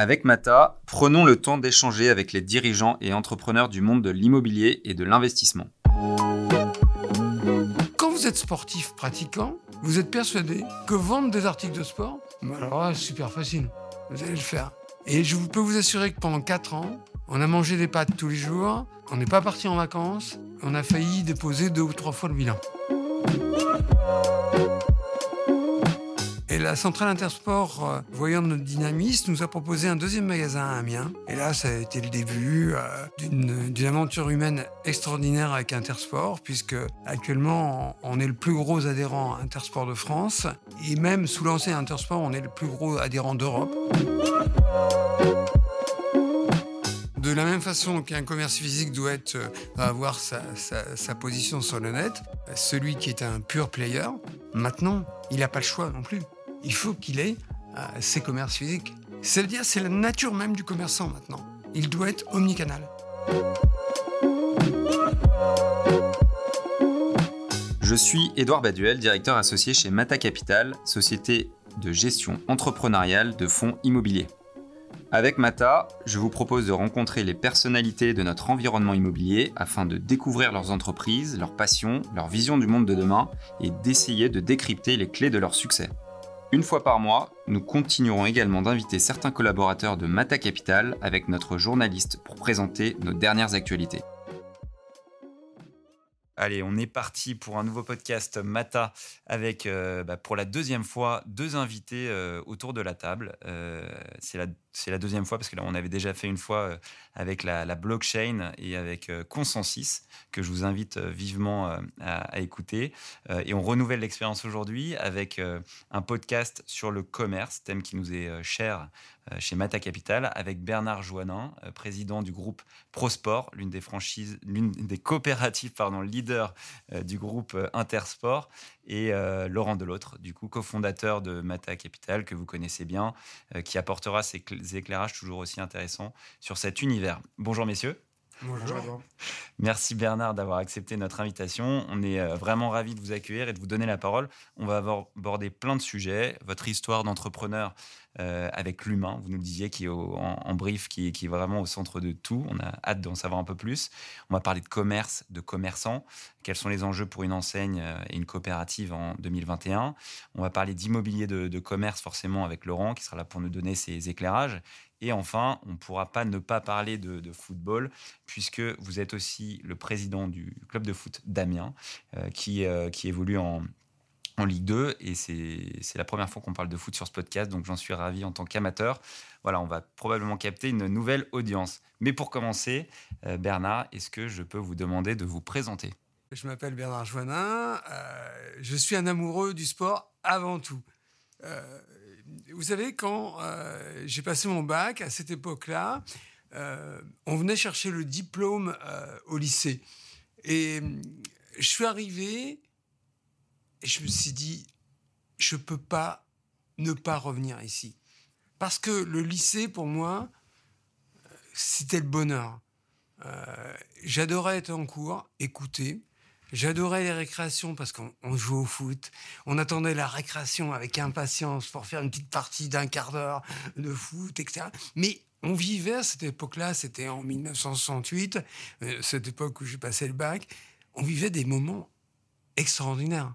Avec Mata, prenons le temps d'échanger avec les dirigeants et entrepreneurs du monde de l'immobilier et de l'investissement. Quand vous êtes sportif pratiquant, vous êtes persuadé que vendre des articles de sport, alors là, c'est super facile, vous allez le faire. Et je peux vous assurer que pendant 4 ans, on a mangé des pâtes tous les jours, on n'est pas parti en vacances, on a failli déposer 2 ou 3 fois le bilan. Et la centrale Intersport, voyant notre dynamisme, nous a proposé un deuxième magasin à Amiens. Et là, ça a été le début d'une aventure humaine extraordinaire avec Intersport, puisque actuellement, on est le plus gros adhérent Intersport de France. Et même sous l'enseigne Intersport, on est le plus gros adhérent d'Europe. De la même façon qu'un commerce physique doit avoir sa position sur le net, celui qui est un pur player, maintenant, il n'a pas le choix non plus. Il faut qu'il ait ses commerces physiques. C'est-à-dire, c'est la nature même du commerçant maintenant. Il doit être omnicanal. Je suis Édouard Baduel, directeur associé chez Mata Capital, société de gestion entrepreneuriale de fonds immobiliers. Avec Mata, je vous propose de rencontrer les personnalités de notre environnement immobilier afin de découvrir leurs entreprises, leurs passions, leur vision du monde de demain et d'essayer de décrypter les clés de leur succès. Une fois par mois, nous continuerons également d'inviter certains collaborateurs de Mata Capital avec notre journaliste pour présenter nos dernières actualités. Allez, on est parti pour un nouveau podcast Mata avec, pour la deuxième fois, 2 invités autour de la table. C'est la deuxième fois parce que là, on avait déjà fait une fois avec la blockchain et avec Consensus, que je vous invite vivement à écouter. Et on renouvelle l'expérience aujourd'hui avec un podcast sur le commerce, thème qui nous est cher chez Mata Capital, avec Bernard Joannin, président du groupe Prosport, l'une des coopératives leader du groupe Intersport, et Laurent Delautre, du coup, cofondateur de Mata Capital, que vous connaissez bien, qui apportera ses éclairages toujours aussi intéressants sur cet univers. Bonjour messieurs. Bonjour. Merci Bernard d'avoir accepté notre invitation. On est vraiment ravis de vous accueillir et de vous donner la parole. On va aborder plein de sujets. Votre histoire d'entrepreneur avec l'humain, vous nous le disiez, qui est en brief, qui est vraiment au centre de tout. On a hâte d'en savoir un peu plus. On va parler de commerce, de commerçants. Quels sont les enjeux pour une enseigne et une coopérative en 2021 ? On va parler d'immobilier de commerce, forcément, avec Laurent, qui sera là pour nous donner ses éclairages. Et enfin, on ne pourra pas ne pas parler de football, puisque vous êtes aussi le président du club de foot d'Amiens, qui évolue en Ligue 2. Et c'est la première fois qu'on parle de foot sur ce podcast, donc j'en suis ravi en tant qu'amateur. Voilà, on va probablement capter une nouvelle audience. Mais pour commencer, Bernard, est-ce que je peux vous demander de vous présenter ? Je m'appelle Bernard Joannin, je suis un amoureux du sport avant tout. Vous savez, quand j'ai passé mon bac, à cette époque-là, on venait chercher le diplôme au lycée. Et je suis arrivé et je me suis dit, je ne peux pas ne pas revenir ici. Parce que le lycée, pour moi, c'était le bonheur. J'adorais être en cours, écouter. J'adorais les récréations parce qu'on jouait au foot. On attendait la récréation avec impatience pour faire une petite partie d'un quart d'heure de foot, etc. Mais on vivait à cette époque-là, c'était en 1968, cette époque où j'ai passé le bac, on vivait des moments extraordinaires.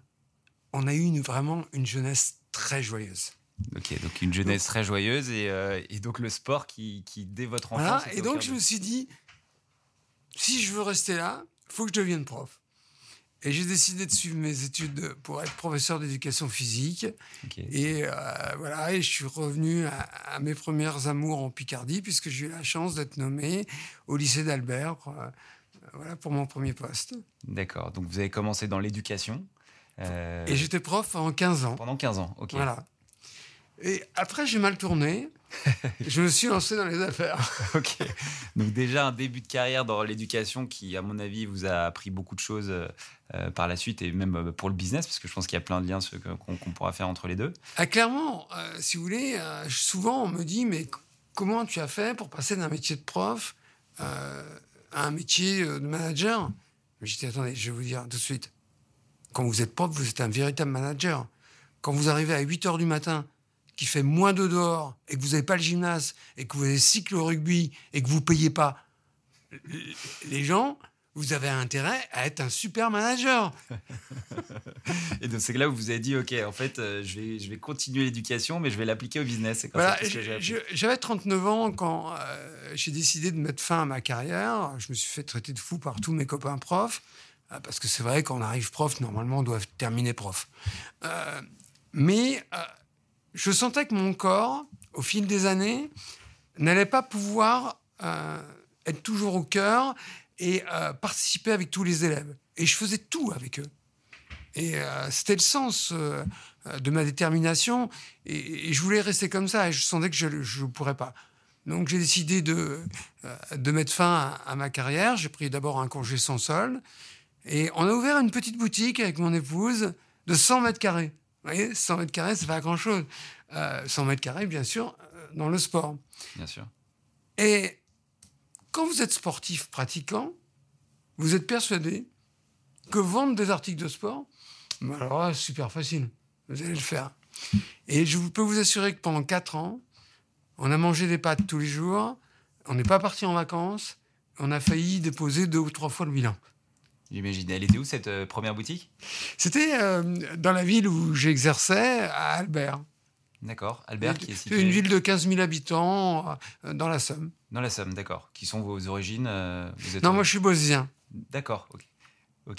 On a eu vraiment une jeunesse très joyeuse. Ok, donc une jeunesse très joyeuse et donc le sport qui dès votre enfance... Voilà, et donc je me suis dit, si je veux rester là, il faut que je devienne prof. Et j'ai décidé de suivre mes études pour être professeur d'éducation physique. Okay. Et voilà, et je suis revenu à mes premières amours en Picardie, puisque j'ai eu la chance d'être nommé au lycée d'Albert pour mon premier poste. D'accord, donc vous avez commencé dans l'éducation. Et j'étais prof pendant 15 ans. Pendant 15 ans, ok. Voilà. Et après, j'ai mal tourné. Je me suis lancé dans les affaires. Ok. Donc déjà un début de carrière dans l'éducation qui, à mon avis, vous a appris beaucoup de choses par la suite et même pour le business, parce que je pense qu'il y a plein de liens qu'on pourra faire entre les deux. Ah, clairement, si vous voulez, souvent on me dit, mais comment tu as fait pour passer d'un métier de prof à un métier de manager ? Je dis, attendez, je vais vous dire tout de suite. Quand vous êtes prof, vous êtes un véritable manager. Quand vous arrivez à 8h du matin, qui fait moins de dehors et que vous n'avez pas le gymnase et que vous avez cycle rugby et que vous ne payez pas les gens, vous avez intérêt à être un super manager. Et donc, c'est là où vous avez dit, OK, en fait, je vais continuer l'éducation, mais je vais l'appliquer au business. C'est comme voilà, ça, j'avais 39 ans quand j'ai décidé de mettre fin à ma carrière. Je me suis fait traiter de fou par tous mes copains profs, parce que c'est vrai, quand on arrive prof, normalement, on doit terminer prof. Mais je sentais que mon corps, au fil des années, n'allait pas pouvoir être toujours au cœur et participer avec tous les élèves. Et je faisais tout avec eux. Et c'était le sens de ma détermination. Et je voulais rester comme ça. Et je sentais que je ne pourrais pas. Donc, j'ai décidé de mettre fin à ma carrière. J'ai pris d'abord un congé sans solde. Et on a ouvert une petite boutique avec mon épouse de 100 mètres carrés. Vous voyez, 100 mètres carrés, c'est pas grand-chose. 100 mètres carrés, bien sûr, dans le sport. Bien sûr. Et quand vous êtes sportif pratiquant, vous êtes persuadé que vendre des articles de sport, ben alors là, c'est super facile. Vous allez le faire. Et je peux vous assurer que pendant 4 ans, on a mangé des pâtes tous les jours, on n'est pas parti en vacances, on a failli déposer 2 ou 3 fois le bilan. J'imagine. Elle était où, cette première boutique ? C'était dans la ville où j'exerçais, à Albert. D'accord, Albert qui est situé... Une ville de 15 000 habitants dans la Somme. Dans la Somme, d'accord. Qui sont vos origines Non, moi je suis beausien. D'accord, ok.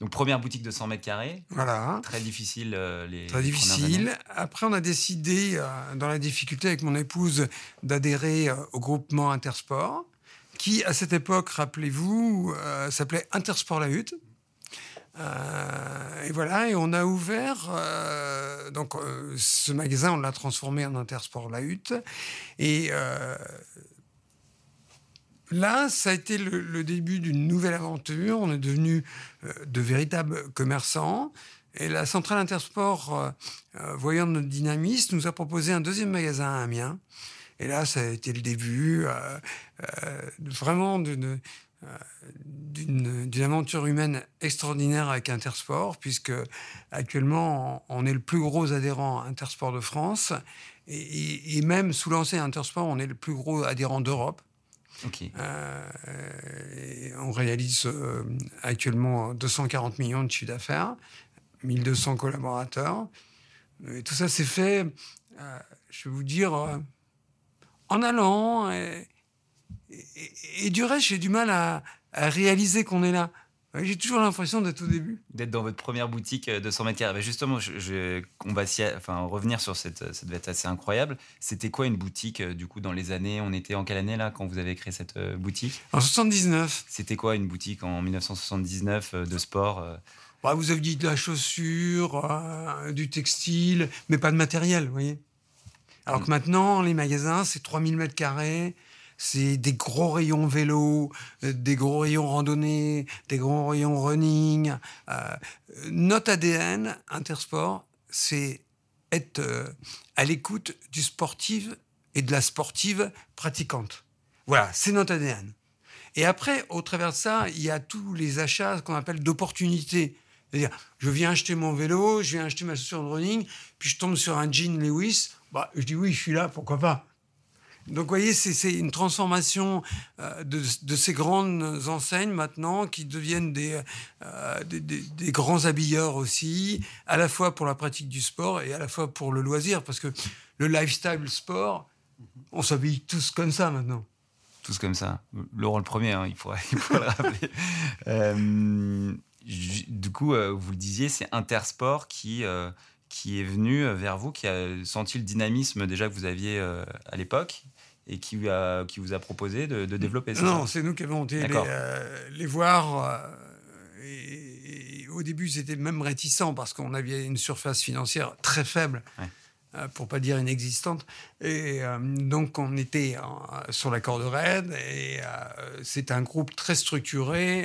Donc première boutique de 100 mètres carrés. Voilà. Très difficile les Très difficile. Après on a décidé, dans la difficulté avec mon épouse, d'adhérer au groupement Intersport, qui à cette époque, rappelez-vous, s'appelait Intersport La Hutte. Et voilà, et on a ouvert donc ce magasin, on l'a transformé en Intersport La Hutte, et là ça a été le début d'une nouvelle aventure. On est devenus de véritables commerçants, et la centrale Intersport, voyant notre dynamisme, nous a proposé un deuxième magasin à Amiens, et là ça a été le début vraiment d'une aventure humaine extraordinaire avec Intersport, puisque actuellement on est le plus gros adhérent Intersport de France, et même sous l'ancien Intersport on est le plus gros adhérent d'Europe. Okay. On réalise actuellement 240 millions de chiffre d'affaires, 1200 collaborateurs, et tout ça s'est fait, je vais vous dire, en allant. Et du reste, j'ai du mal à réaliser qu'on est là. J'ai toujours l'impression d'être au début. D'être dans votre première boutique de 100 mètres carrés. Justement, on va revenir sur ça devait être assez incroyable. C'était quoi une boutique, du coup, dans les années ? On était en quelle année, là, quand vous avez créé cette boutique ? En 79. C'était quoi une boutique en 1979 de sport bah, vous aviez de la chaussure, du textile, mais pas de matériel, vous voyez ? Alors que maintenant, les magasins, c'est 3000 mètres carrés. C'est des gros rayons vélo, des gros rayons randonnée, des gros rayons running. Notre ADN, Intersport, c'est être à l'écoute du sportif et de la sportive pratiquante. Voilà, c'est notre ADN. Et après, au travers de ça, il y a tous les achats qu'on appelle d'opportunités. C'est-à-dire, je viens acheter mon vélo, je viens acheter ma chaussure de running, puis je tombe sur un jean Lewis. Bah, je dis oui, je suis là, pourquoi pas ? Donc, vous voyez, c'est une transformation de ces grandes enseignes maintenant qui deviennent des grands habilleurs aussi, à la fois pour la pratique du sport et à la fois pour le loisir, parce que le lifestyle sport, on s'habille tous comme ça maintenant. Tous comme ça. Laurent le premier, hein, il faut le rappeler. Du coup, vous le disiez, c'est Intersport qui est venu vers vous, qui a senti le dynamisme déjà que vous aviez à l'époque et qui vous a proposé de développer ça. Non, c'est nous qui avons été les voir. Et au début, c'était même réticent parce qu'on avait une surface financière très faible, ouais. Pour ne pas dire inexistante. Et donc, on était sur la corde raide et c'est un groupe très structuré.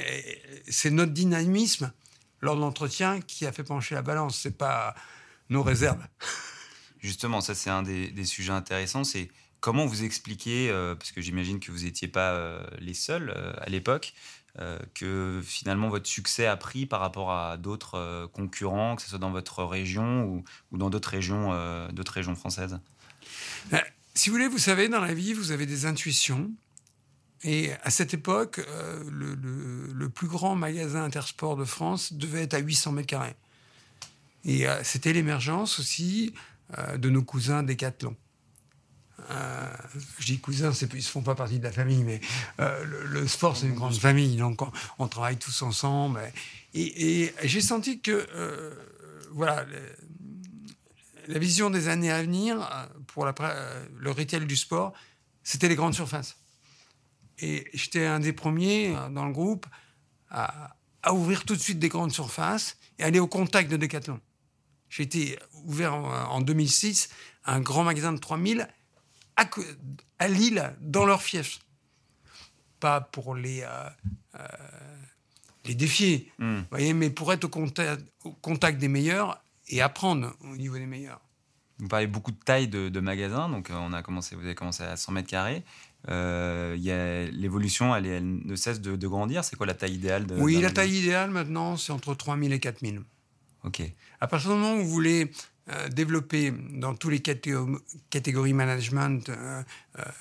Et c'est notre dynamisme lors de l'entretien qui a fait pencher la balance. C'est pas... nos réserves. Justement, ça, c'est un des sujets intéressants. C'est comment vous expliquez, parce que j'imagine que vous n'étiez pas les seuls à l'époque, que finalement votre succès a pris par rapport à d'autres concurrents, que ce soit dans votre région ou dans d'autres régions françaises? Si vous voulez, vous savez, dans la vie, vous avez des intuitions. Et à cette époque, le plus grand magasin Intersport de France devait être à 800 mètres carrés. Et c'était l'émergence aussi de nos cousins Decathlon. Je dis cousins, ils ne font pas partie de la famille, mais le sport, c'est une grande famille. Donc, on travaille tous ensemble. Et j'ai senti que voilà, la vision des années à venir pour le retail du sport, c'était les grandes surfaces. Et j'étais un des premiers dans le groupe à ouvrir tout de suite des grandes surfaces et aller au contact de Decathlon. J'ai été ouvert en 2006 un grand magasin de 3000 à Lille, dans leur fief. Pas pour les défier, vous voyez, mais pour être au contact des meilleurs et apprendre au niveau des meilleurs. Vous parlez beaucoup de taille de magasin, donc vous avez commencé à 100 mètres carrés. L'évolution, elle ne cesse de grandir. C'est quoi la taille idéale Oui, la taille idéale maintenant, c'est entre 3000 et 4000. OK. À partir du moment où vous voulez développer dans tous les catégories management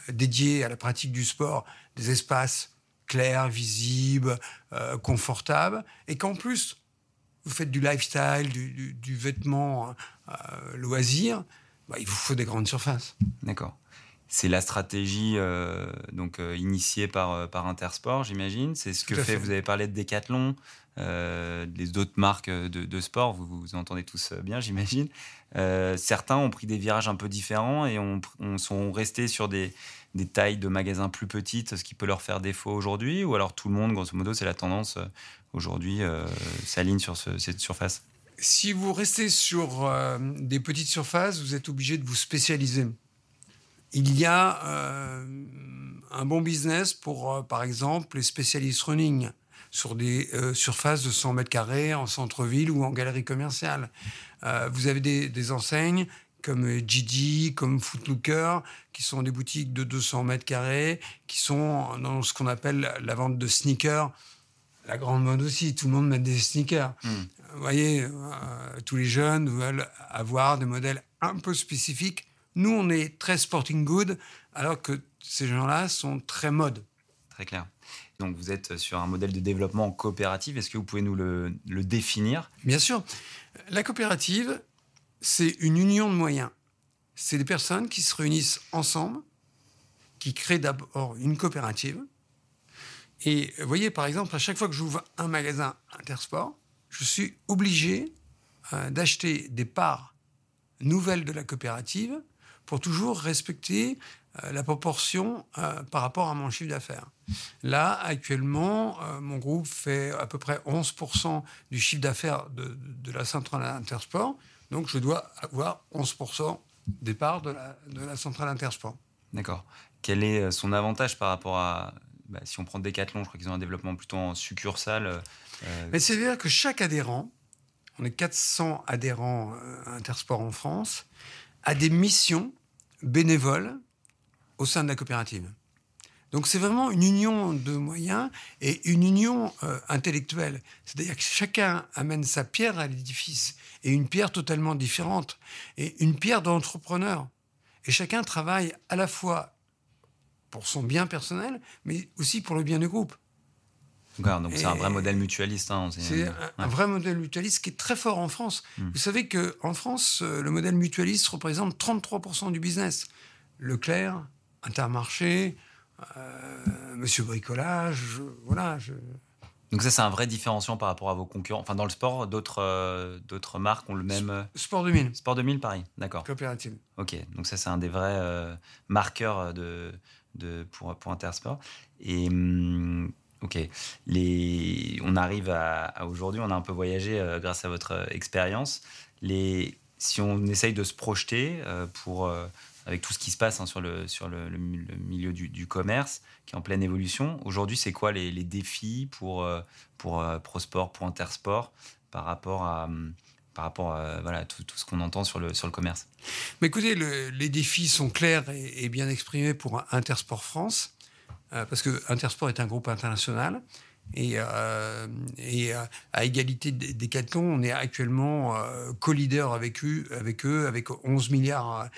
dédiées à la pratique du sport, des espaces clairs, visibles, confortables, et qu'en plus, vous faites du lifestyle, du vêtement loisir, il vous faut des grandes surfaces. D'accord. C'est la stratégie initiée par Intersport, j'imagine. C'est ce que fait. Vous avez parlé de Decathlon, les autres marques de sport, vous entendez tous bien, j'imagine. Certains ont pris des virages un peu différents et sont restés sur des tailles de magasins plus petites, ce qui peut leur faire défaut aujourd'hui. Ou alors tout le monde, grosso modo, c'est la tendance aujourd'hui, s'aligne sur cette surface. Si vous restez sur des petites surfaces, vous êtes obligé de vous spécialiser. Il y a un bon business pour, par exemple, les spécialistes running sur des surfaces de 100 mètres carrés en centre-ville ou en galerie commerciale. Vous avez des enseignes comme JD, comme Foot Locker, qui sont des boutiques de 200 mètres carrés, qui sont dans ce qu'on appelle la vente de sneakers. La grande mode aussi, tout le monde met des sneakers. Vous voyez, tous les jeunes veulent avoir des modèles un peu spécifiques. Nous, on est très sporting good, alors que ces gens-là sont très mode. Très clair. Donc, vous êtes sur un modèle de développement coopératif. Est-ce que vous pouvez nous le définir ? Bien sûr. La coopérative, c'est une union de moyens. C'est des personnes qui se réunissent ensemble, qui créent d'abord une coopérative. Et vous voyez, par exemple, à chaque fois que j'ouvre un magasin Intersport, je suis obligé d'acheter des parts nouvelles de la coopérative pour toujours respecter la proportion par rapport à mon chiffre d'affaires. Là, actuellement, mon groupe fait à peu près 11% du chiffre d'affaires de la centrale Intersport. Donc, je dois avoir 11% des parts de la centrale Intersport. D'accord. Quel est son avantage par rapport à... si on prend Decathlon, je crois qu'ils ont un développement plutôt en succursale. Mais c'est-à-dire que chaque adhérent, on est 400 adhérents Intersport en France, à des missions bénévoles au sein de la coopérative. Donc, c'est vraiment une union de moyens et une union intellectuelle. C'est-à-dire que chacun amène sa pierre à l'édifice, et une pierre totalement différente, et une pierre d'entrepreneur. Et chacun travaille à la fois pour son bien personnel, mais aussi pour le bien du groupe. Donc c'est un vrai modèle mutualiste. Un vrai modèle mutualiste qui est très fort en France. Vous savez qu'en France, le modèle mutualiste représente 33% du business. Leclerc, Intermarché, Monsieur Bricolage, Donc ça, c'est un vrai différenciant par rapport à vos concurrents. Enfin, dans le sport, d'autres marques ont le même... Sport 2000. Sport 2000, pareil, d'accord. Coopérative. OK, donc ça, c'est un des vrais marqueurs pour Intersport. Et... OK. On arrive à aujourd'hui, on a un peu voyagé grâce à votre expérience. Si on essaye de se projeter avec tout ce qui se passe sur le milieu du commerce, qui est en pleine évolution, aujourd'hui, c'est quoi les défis pour Prosport, pour Intersport, par rapport à tout ce qu'on entend sur le commerce ? Mais écoutez, les défis sont clairs et bien exprimés pour Intersport France. Parce que Intersport est un groupe international Et à égalité Decathlon, on est actuellement co-leader avec eux, avec 11 milliards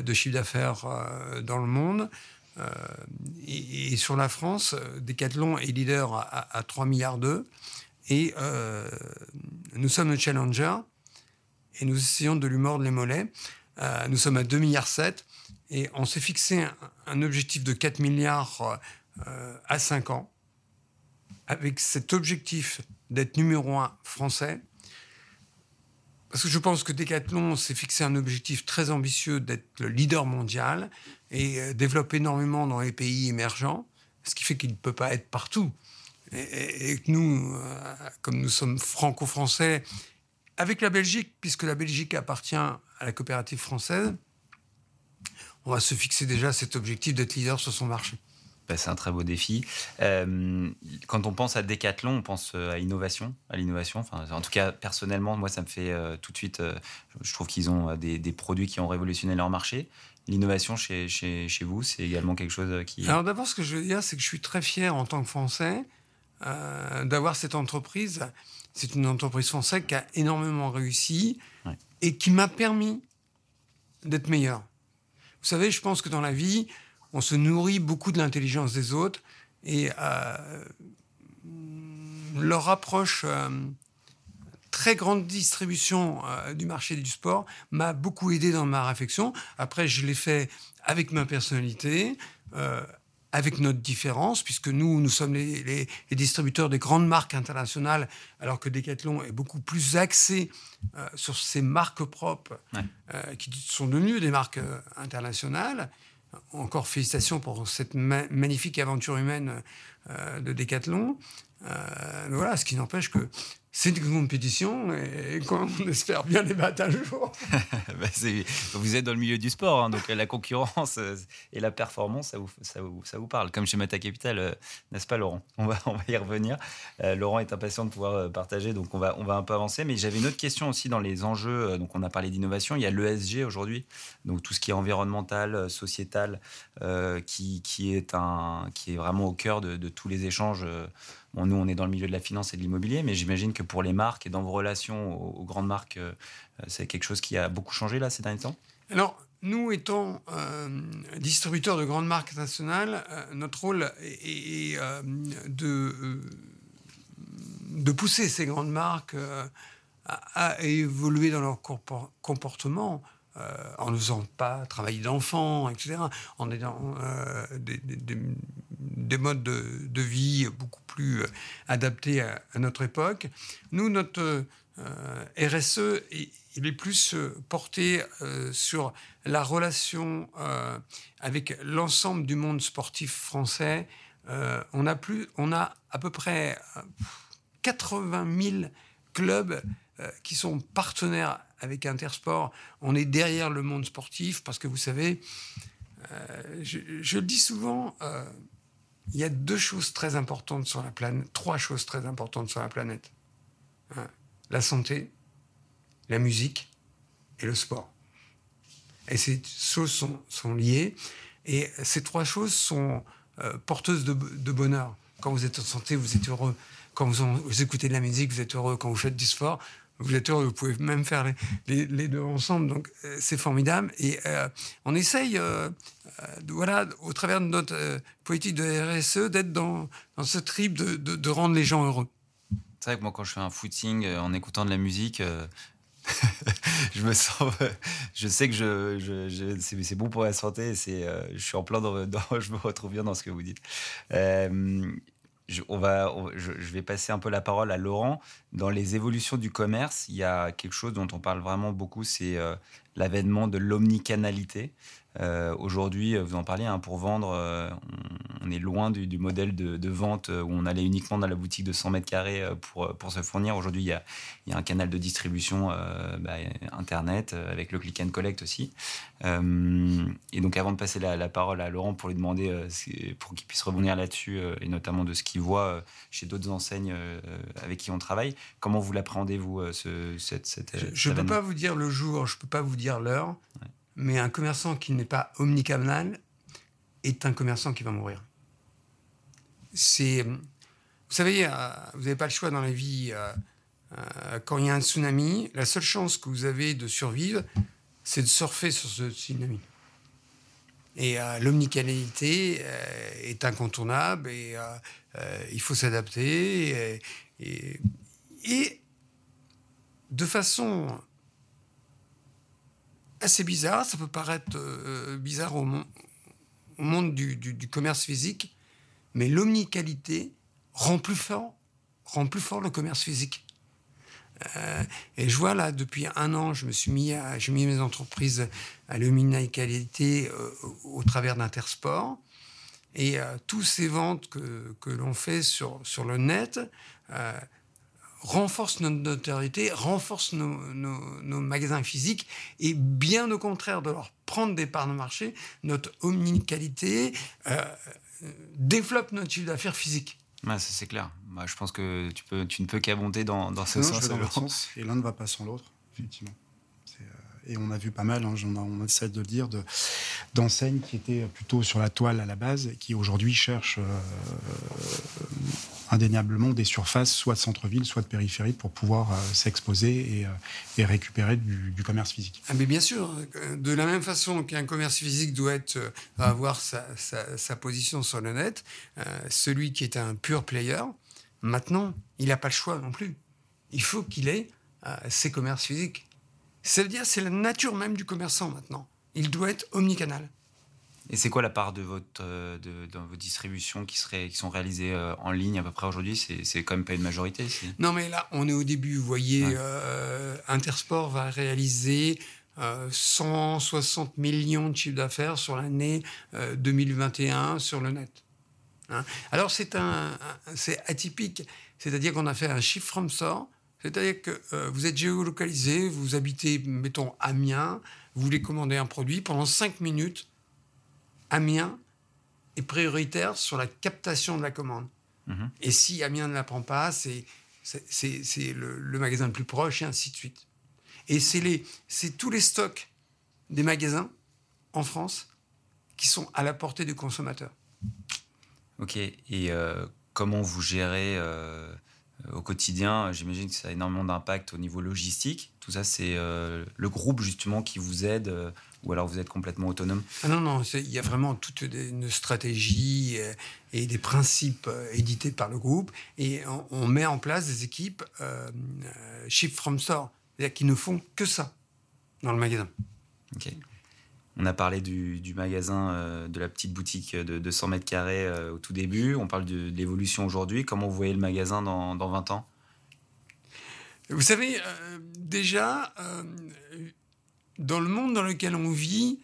de chiffre d'affaires dans le monde. Et sur la France, Decathlon est leader à 3 milliards d'euros. Et nous sommes le challenger et nous essayons de lui mordre les mollets. Nous sommes à 2,7 milliards et on s'est fixé un objectif de 4 milliards à 5 ans. Avec cet objectif d'être numéro 1 français, parce que je pense que Decathlon s'est fixé un objectif très ambitieux d'être le leader mondial et développe énormément dans les pays émergents, ce qui fait qu'il ne peut pas être partout. Et que nous, comme nous sommes franco-français, avec la Belgique, puisque la Belgique appartient à la coopérative française, on va se fixer déjà cet objectif d'être leader sur son marché. Ben, c'est un très beau défi. Quand on pense à Decathlon, on pense à l'innovation. Enfin, en tout cas, personnellement, moi, ça me fait tout de suite... je trouve qu'ils ont des produits qui ont révolutionné leur marché. L'innovation chez vous, c'est également quelque chose qui... Alors d'abord, ce que je veux dire, c'est que je suis très fier en tant que Français d'avoir cette entreprise. C'est une entreprise française qui a énormément réussi et qui m'a permis d'être meilleur. Vous savez, je pense que dans la vie... on se nourrit beaucoup de l'intelligence des autres et leur approche très grande distribution du marché du sport m'a beaucoup aidé dans ma réflexion. Après, je l'ai fait avec ma personnalité, avec notre différence, puisque nous sommes les distributeurs des grandes marques internationales, alors que Decathlon est beaucoup plus axé sur ses marques propres qui sont devenues des marques internationales. Encore félicitations pour cette magnifique aventure humaine de Decathlon. Voilà, ce qui n'empêche que c'est une compétition et qu'on espère bien les battre un jour. Vous êtes dans le milieu du sport, hein, donc la concurrence et la performance, ça vous parle. Comme chez Mata Capital, n'est-ce pas, Laurent ? On va y revenir. Laurent est impatient de pouvoir partager, donc on va un peu avancer. Mais j'avais une autre question aussi dans les enjeux. Donc on a parlé d'innovation, il y a l'ESG aujourd'hui, donc tout ce qui est environnemental, sociétal, qui est vraiment au cœur de tous les échanges. Nous, on est dans le milieu de la finance et de l'immobilier, mais j'imagine que pour les marques et dans vos relations aux grandes marques, c'est quelque chose qui a beaucoup changé là ces derniers temps. Alors, nous étant distributeurs de grandes marques nationales, notre rôle est de pousser ces grandes marques à évoluer dans leur comportement. En ne faisant pas travailler d'enfants, etc., en ayant des modes de vie beaucoup plus adaptés à notre époque. Nous, notre RSE, il est plus porté sur la relation avec l'ensemble du monde sportif français. On a à peu près 80 000 clubs qui sont partenaires avec Intersport. On est derrière le monde sportif parce que, vous savez, je le dis souvent, il y a trois choses très importantes sur la planète. La santé, la musique et le sport. Et ces choses sont liées. Et ces trois choses sont porteuses de bonheur. Quand vous êtes en santé, vous êtes heureux. Quand vous écoutez de la musique, vous êtes heureux. Quand vous faites du sport... vous êtes heureux, vous pouvez même faire les deux ensemble, donc c'est formidable. Et on essaye, au travers de notre politique de RSE, d'être dans ce trip de rendre les gens heureux. C'est vrai que moi, quand je fais un footing en écoutant de la musique... je sais que c'est bon pour la santé, je suis en plein je me retrouve bien dans ce que vous dites. Je vais passer un peu la parole à Laurent. Dans les évolutions du commerce, il y a quelque chose dont on parle vraiment beaucoup, c'est l'avènement de l'omnicanalité. Aujourd'hui, vous en parliez, pour vendre, on est loin du modèle de vente où on allait uniquement dans la boutique de 100 mètres carrés pour se fournir. Aujourd'hui, il y a un canal de distribution Internet, avec le click and collect aussi. Et donc, avant de passer la parole à Laurent pour lui demander, pour qu'il puisse rebondir là-dessus, et notamment de ce qu'il voit chez d'autres enseignes avec qui on travaille, comment vous l'appréhendez-vous Je ne peux pas vous dire le jour, je ne peux pas vous dire l'heure. Ouais. Mais un commerçant qui n'est pas omnicanal est un commerçant qui va mourir. C'est Vous savez, vous n'avez pas le choix dans la vie. Quand il y a un tsunami, la seule chance que vous avez de survivre, c'est de surfer sur ce tsunami. Et l'omnicanalité est incontournable et il faut s'adapter. Et de façon assez bizarre, ça peut paraître bizarre au monde du commerce physique, mais l'omnicanalité rend plus fort le commerce physique. Et je vois là, depuis un an, j'ai mis mes entreprises à l'omnicanalité au travers d'Intersport. Et tous ces ventes que l'on fait sur le net renforcent notre notoriété, renforcent nos magasins physiques. Et bien au contraire de leur prendre des parts de marché, notre omnicanalité développe notre chiffre d'affaires physique. Ah, ça, c'est clair. Bah, je pense que tu ne peux qu'abonder dans ce sens. Dans l'autre sens. Et l'un ne va pas sans l'autre, effectivement. Et on a vu pas mal, hein, on essaie de le dire, d'enseignes qui étaient plutôt sur la toile à la base et qui aujourd'hui cherchent indéniablement des surfaces, soit de centre-ville, soit de périphérie, pour pouvoir s'exposer et récupérer du commerce physique. Ah, mais bien sûr, de la même façon qu'un commerce physique doit avoir sa position sur le net, celui qui est un pur player, maintenant, il n'a pas le choix non plus. Il faut qu'il ait ses commerces physiques. Ça veut dire c'est la nature même du commerçant maintenant. Il doit être omnicanal. Et c'est quoi la part de dans vos distributions qui sont réalisées en ligne à peu près aujourd'hui ? C'est quand même pas une majorité ici. Non mais là, on est au début. Vous voyez, ouais. Intersport va réaliser 160 millions de chiffres d'affaires sur l'année 2021 sur le net. Hein ? Alors c'est atypique. C'est-à-dire qu'on a fait un chiffre from sort. C'est-à-dire que vous êtes géolocalisé, vous habitez, mettons, Amiens, vous voulez commander un produit. Pendant 5 minutes, Amiens est prioritaire sur la captation de la commande. Mm-hmm. Et si Amiens ne la prend pas, c'est le magasin le plus proche, et ainsi de suite. Et c'est tous les stocks des magasins en France qui sont à la portée du consommateur. OK. Et comment vous gérez... au quotidien, j'imagine que ça a énormément d'impact au niveau logistique. Tout ça, c'est le groupe, justement, qui vous aide ou alors vous êtes complètement autonome ? Ah non, il y a vraiment toute une stratégie et des principes édités par le groupe. Et on met en place des équipes ship from store, c'est-à-dire qui ne font que ça dans le magasin. OK. On a parlé du magasin, de la petite boutique de 100 mètres carrés au tout début. On parle de l'évolution aujourd'hui. Comment vous voyez le magasin dans 20 ans ? Vous savez, déjà, dans le monde dans lequel on vit,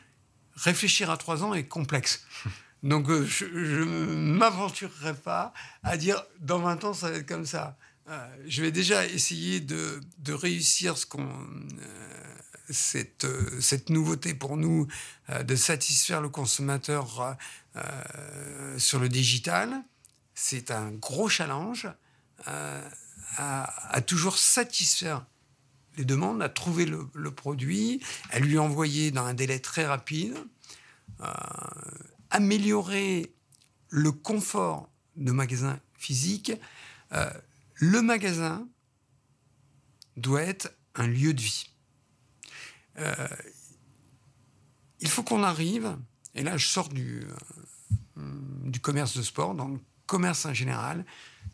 réfléchir à 3 ans est complexe. Donc, je ne m'aventurerai pas à dire « dans 20 ans, ça va être comme ça ». Je vais déjà essayer de réussir ce qu'on... Cette nouveauté pour nous de satisfaire le consommateur sur le digital, c'est un gros challenge à toujours satisfaire les demandes, à trouver le produit, à lui envoyer dans un délai très rapide, améliorer le confort de magasin physique. Le magasin doit être un lieu de vie. Il faut qu'on arrive, et là je sors du commerce de sport, dans le commerce en général,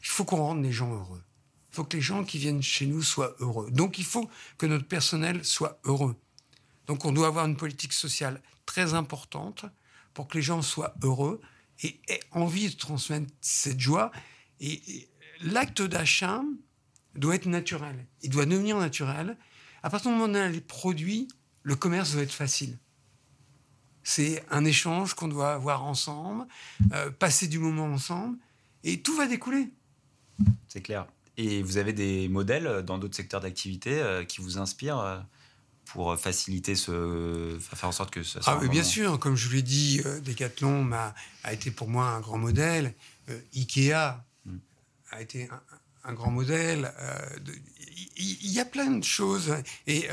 il faut qu'on rende les gens heureux. Il faut que les gens qui viennent chez nous soient heureux. Donc il faut que notre personnel soit heureux. Donc on doit avoir une politique sociale très importante pour que les gens soient heureux et aient envie de transmettre cette joie. Et l'acte d'achat doit être naturel. Il doit devenir naturel. À partir du moment où on a les produits, le commerce doit être facile. C'est un échange qu'on doit avoir ensemble, passer du moment ensemble, et tout va découler. C'est clair. Et vous avez des modèles dans d'autres secteurs d'activité qui vous inspirent pour faciliter faire en sorte que ça soit... Ah oui, bien sûr. Comme je vous l'ai dit, Decathlon a été pour moi un grand modèle. Ikea a été un grand modèle. Il y a plein de choses. Et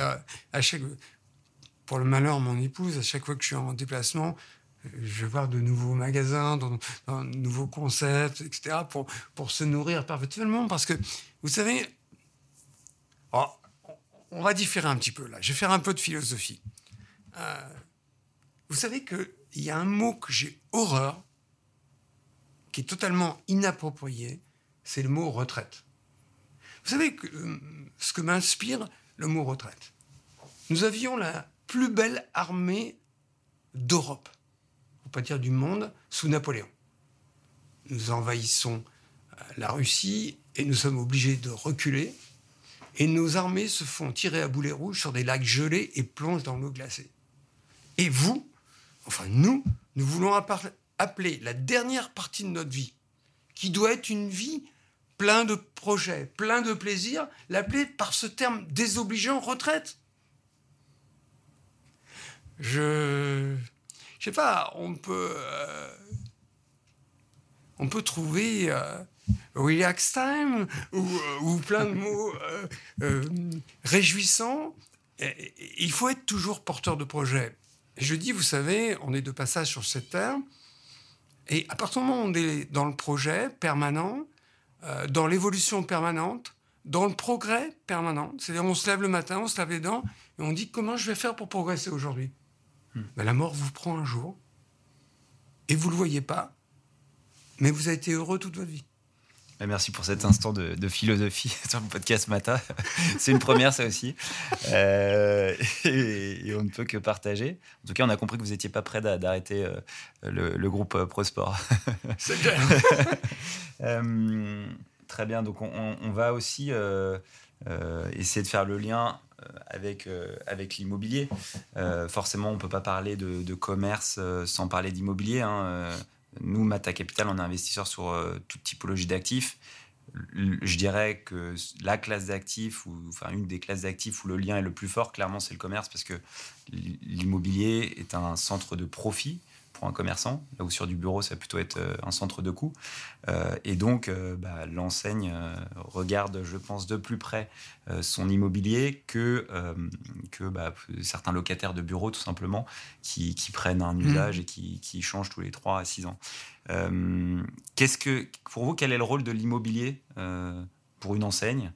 pour le malheur de mon épouse, à chaque fois que je suis en déplacement, je vais voir de nouveaux magasins, de nouveaux concepts, etc., pour se nourrir perpétuellement. Parce que, vous savez, on va différer un petit peu là. Je vais faire un peu de philosophie. Vous savez qu'il y a un mot que j'ai horreur, qui est totalement inapproprié, c'est le mot « retraite ». Vous savez ce que m'inspire le mot « retraite ». Nous avions la plus belle armée d'Europe, pour ne pas dire du monde, sous Napoléon. Nous envahissons la Russie et nous sommes obligés de reculer. Et nos armées se font tirer à boulet rouge sur des lacs gelés et plongent dans l'eau glacée. Et vous, enfin nous, nous voulons appeler la dernière partie de notre vie, qui doit être une vie pleine de projets, pleine de plaisirs, l'appeler par ce terme désobligeant retraite. Je sais pas, on peut trouver relax time ou plein de mots réjouissants. Et il faut être toujours porteur de projet. Et je dis, vous savez, on est de passage sur cette terre. Et à partir du moment où on est dans le projet permanent, dans l'évolution permanente, dans le progrès permanent, c'est-à-dire on se lève le matin, on se lave les dents, et on dit comment je vais faire pour progresser aujourd'hui. La mort vous prend un jour, et vous ne le voyez pas, mais vous avez été heureux toute votre vie. Merci pour cet instant de philosophie sur le podcast Mata. C'est une première, ça aussi. Et on ne peut que partager. En tout cas, on a compris que vous n'étiez pas prêt d'arrêter le groupe ProSport. C'est clair. Très bien. Donc, on va aussi essayer de faire le lien avec l'immobilier. Forcément, on ne peut pas parler de commerce sans parler d'immobilier, hein. Nous, Mata Capital, on est investisseur sur toute typologie d'actifs. Je dirais que la classe d'actifs, une des classes d'actifs où le lien est le plus fort, clairement, c'est le commerce, parce que l'immobilier est un centre de profit pour un commerçant, là où sur du bureau, ça va plutôt être un centre de coût. Et donc, l'enseigne regarde, je pense, de plus près son immobilier que certains locataires de bureaux, tout simplement, qui prennent un usage et qui changent tous les 3 à 6 ans. Pour vous, quel est le rôle de l'immobilier pour une enseigne ?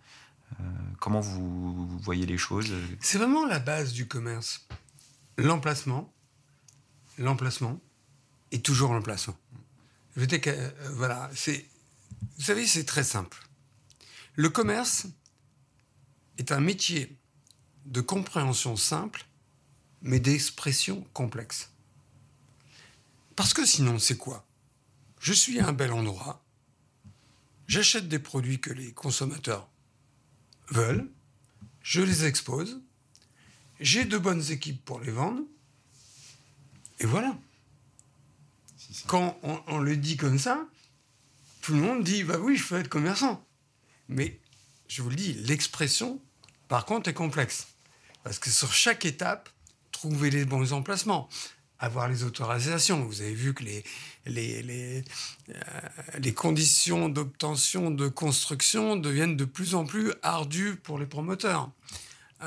Comment vous voyez les choses ? C'est vraiment la base du commerce. L'emplacement. Et toujours l'emplacement. Je veux dire que, voilà, vous savez, c'est très simple. Le commerce est un métier de compréhension simple, mais d'expression complexe. Parce que sinon, c'est quoi ? Je suis à un bel endroit, j'achète des produits que les consommateurs veulent, je les expose, j'ai de bonnes équipes pour les vendre, et voilà. Quand on le dit comme ça, tout le monde dit « bah oui, je peux être commerçant ». Mais je vous le dis, l'expression, par contre, est complexe. Parce que sur chaque étape, trouver les bons emplacements, avoir les autorisations. Vous avez vu que les conditions d'obtention de construction deviennent de plus en plus ardues pour les promoteurs.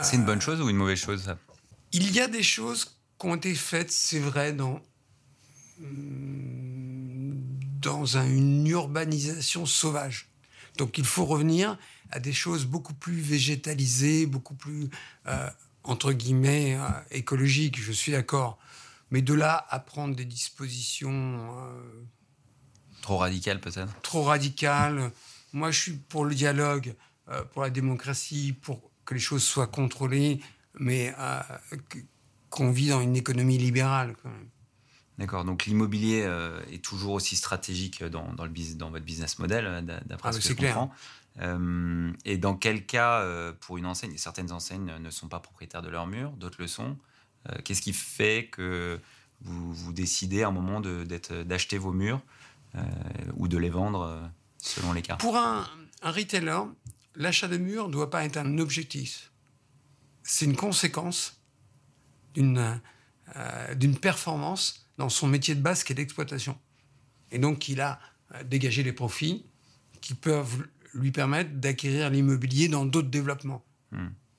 C'est une bonne chose ou une mauvaise chose, ça ? Il y a des choses qui ont été faites, c'est vrai, dans une urbanisation sauvage. Donc, il faut revenir à des choses beaucoup plus végétalisées, beaucoup plus, entre guillemets, écologiques, je suis d'accord. Mais de là à prendre des dispositions... Trop radicales, peut-être ? Trop radicales. Moi, je suis pour le dialogue, pour la démocratie, pour que les choses soient contrôlées, mais... qu'on vit dans une économie libérale, quand même. D'accord. Donc, l'immobilier est toujours aussi stratégique dans votre business model, d'après ce que je comprends. Et dans quel cas, pour une enseigne, certaines enseignes ne sont pas propriétaires de leurs murs, d'autres le sont. Qu'est-ce qui fait que vous décidez à un moment d'acheter vos murs ou de les vendre selon les cas ? Pour un retailer, l'achat de murs ne doit pas être un objectif. C'est une conséquence d'une performance dans son métier de base qui est l'exploitation. Et donc, il a dégagé les profits qui peuvent lui permettre d'acquérir l'immobilier dans d'autres développements.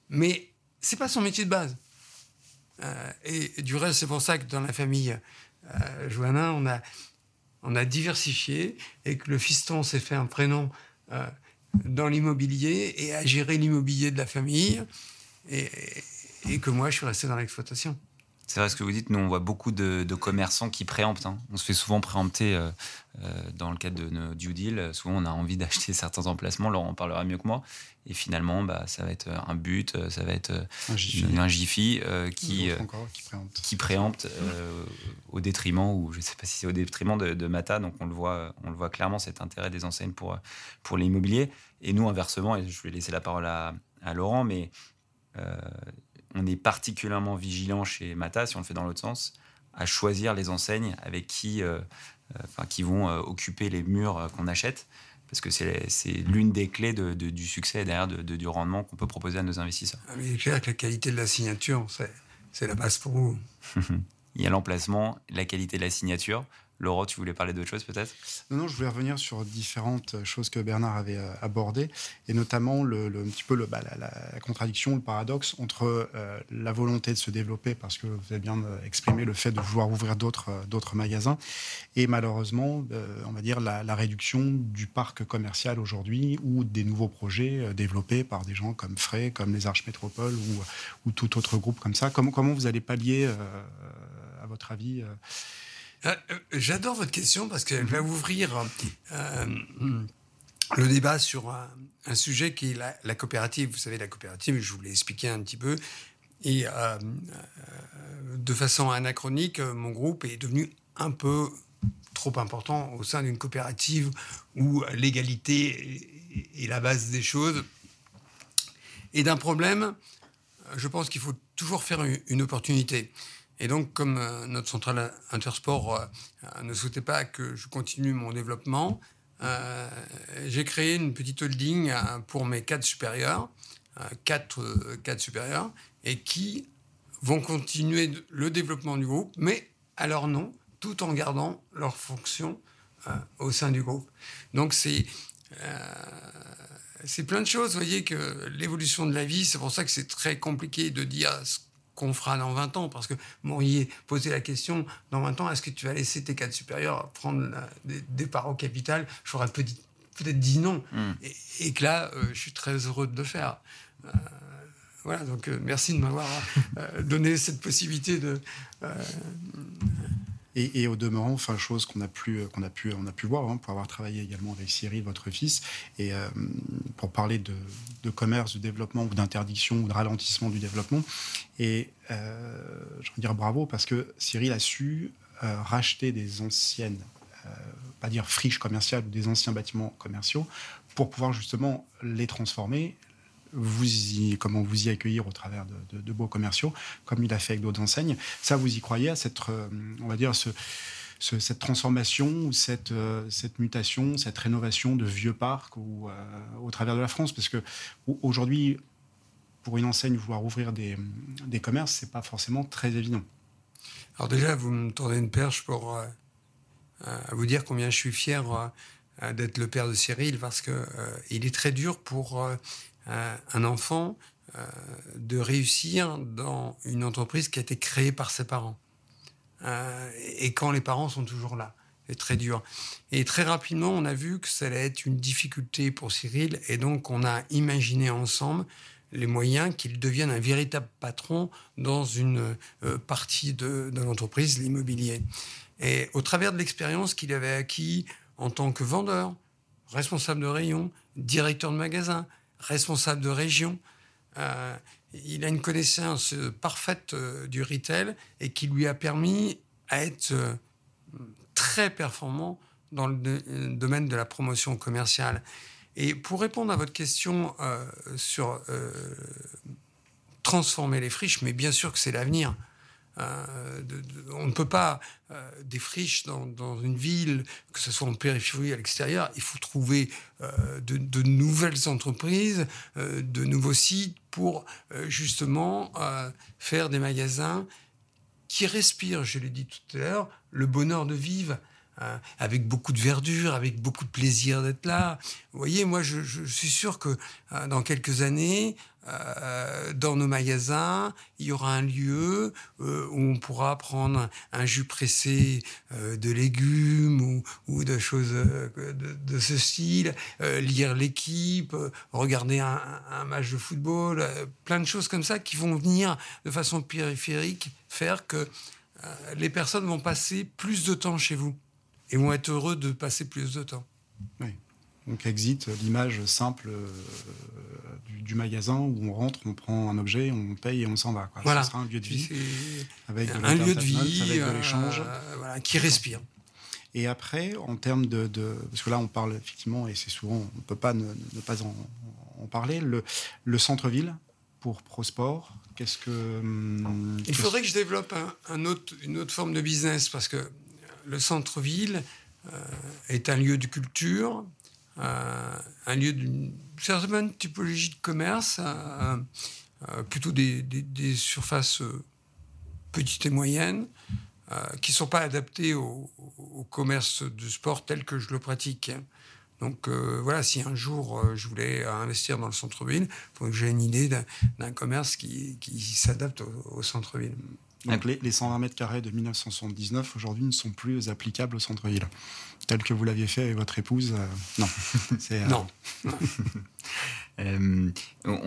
Mais ce n'est pas son métier de base. Et du reste, c'est pour ça que dans la famille Joannin, on a diversifié et que le fiston s'est fait un prénom dans l'immobilier et a géré l'immobilier de la famille et que moi, je suis resté dans l'exploitation. C'est vrai ce que vous dites, nous on voit beaucoup de commerçants qui préemptent. Hein. On se fait souvent préempter dans le cadre de nos due deals. Souvent on a envie d'acheter certains emplacements, Laurent en parlera mieux que moi. Et finalement, ça va être un but, ça va être un Jiffy qui préempte au détriment, ou je ne sais pas si c'est au détriment de Mata. Donc on le voit clairement, cet intérêt des enseignes pour l'immobilier. Et nous inversement, et je vais laisser la parole à Laurent, mais... on est particulièrement vigilant chez Mata, si on le fait dans l'autre sens, à choisir les enseignes avec qui vont occuper les murs qu'on achète, parce que c'est l'une des clés du succès et derrière du rendement qu'on peut proposer à nos investisseurs. Ah, mais il est clair que la qualité de la signature, c'est la base pour vous. Il y a l'emplacement, la qualité de la signature. Laurent, tu voulais parler d'autre chose peut-être ? Non, je voulais revenir sur différentes choses que Bernard avait abordées, et notamment la contradiction, le paradoxe entre la volonté de se développer, parce que vous avez bien exprimé le fait de vouloir ouvrir d'autres magasins, et malheureusement, on va dire la réduction du parc commercial aujourd'hui, ou des nouveaux projets développés par des gens comme Fray, comme les Arches Métropole, ou tout autre groupe comme ça. Comment vous allez pallier, à votre avis J'adore votre question parce qu'elle va ouvrir le débat sur un sujet qui est la coopérative. Vous savez, la coopérative, je vous l'ai expliqué un petit peu. Et de façon anachronique, mon groupe est devenu un peu trop important au sein d'une coopérative où l'égalité est la base des choses. Et d'un problème, je pense qu'il faut toujours faire une opportunité. Et donc, comme notre centrale Intersport ne souhaitait pas que je continue mon développement, j'ai créé une petite holding pour mes cadres supérieurs, et qui vont continuer le développement du groupe, mais à leur nom, tout en gardant leur fonction au sein du groupe. Donc, c'est plein de choses. Vous voyez que l'évolution de la vie, c'est pour ça que c'est très compliqué de dire ce qu'on fera dans 20 ans, parce que m'auriez posé la question, dans 20 ans, est-ce que tu vas laisser tes cadres supérieurs prendre des parts au capital ? J'aurais peut-être dit non. Et que là, je suis très heureux de le faire. Voilà, donc merci de m'avoir donné cette possibilité de... Et au demeurant, chose qu'on a pu voir, pour avoir travaillé également avec Cyril, votre fils, et pour parler de commerce, de développement, ou d'interdiction, ou de ralentissement du développement. Et je veux dire bravo, parce que Cyril a su racheter des anciennes, pas dire friches commerciales, ou des anciens bâtiments commerciaux, pour pouvoir justement les transformer, vous y accueillir au travers de beaux commerciaux, comme il a fait avec d'autres enseignes. Ça, vous y croyez à cette, on va dire, cette transformation, ou cette mutation, cette rénovation de vieux parcs ou au travers de la France, parce que aujourd'hui, pour une enseigne, vouloir ouvrir des commerces, c'est pas forcément très évident. Alors déjà, vous me tournez une perche pour vous dire combien je suis fier d'être le père de Cyril, parce que il est très dur pour un enfant de réussir dans une entreprise qui a été créée par ses parents. Et quand les parents sont toujours là, c'est très dur. Et très rapidement, on a vu que ça allait être une difficulté pour Cyril, et donc on a imaginé ensemble les moyens qu'il devienne un véritable patron dans une partie de l'entreprise, l'immobilier. Et au travers de l'expérience qu'il avait acquis en tant que vendeur, responsable de rayon, directeur de magasin, responsable de région, il a une connaissance parfaite du retail et qui lui a permis à être très performant dans le domaine de la promotion commerciale. Et pour répondre à votre question sur transformer les friches, mais bien sûr que c'est l'avenir. On ne peut pas des friches dans une ville, que ce soit en périphérie, à l'extérieur. Il faut trouver de nouvelles entreprises, de nouveaux sites pour justement faire des magasins qui respirent, je l'ai dit tout à l'heure, le bonheur de vivre, avec beaucoup de verdure, avec beaucoup de plaisir d'être là. Vous voyez, moi, je suis sûr que dans quelques années, Dans nos magasins, il y aura un lieu où on pourra prendre un jus pressé de légumes ou de choses de ce style, lire l'équipe, regarder un match de football, plein de choses comme ça qui vont venir de façon périphérique faire que les personnes vont passer plus de temps chez vous et vont être heureux de passer plus de temps. Oui. Donc exit, l'image simple du magasin où on rentre, on prend un objet, on paye et on s'en va. Quoi. Voilà. Ce sera un lieu de vie, avec un lieu de vie, avec de l'échange, voilà, qui respire. Et après, en termes de parce que là on parle effectivement et c'est souvent on peut pas ne pas en parler. Le centre-ville pour Prosport, qu'est-ce que il faudrait que je développe une autre forme de business parce que le centre-ville est un lieu de culture. Un lieu d'une certaine typologie de commerce, plutôt des surfaces petites et moyennes, qui ne sont pas adaptées au commerce du sport tel que je le pratique. Donc voilà, si un jour je voulais investir dans le centre-ville, il faut que j'aie une idée d'un commerce qui s'adapte au centre-ville. Donc les 120 mètres carrés de 1979, aujourd'hui, ne sont plus applicables au centre-ville, tel que vous l'aviez fait avec votre épouse. Non. Non.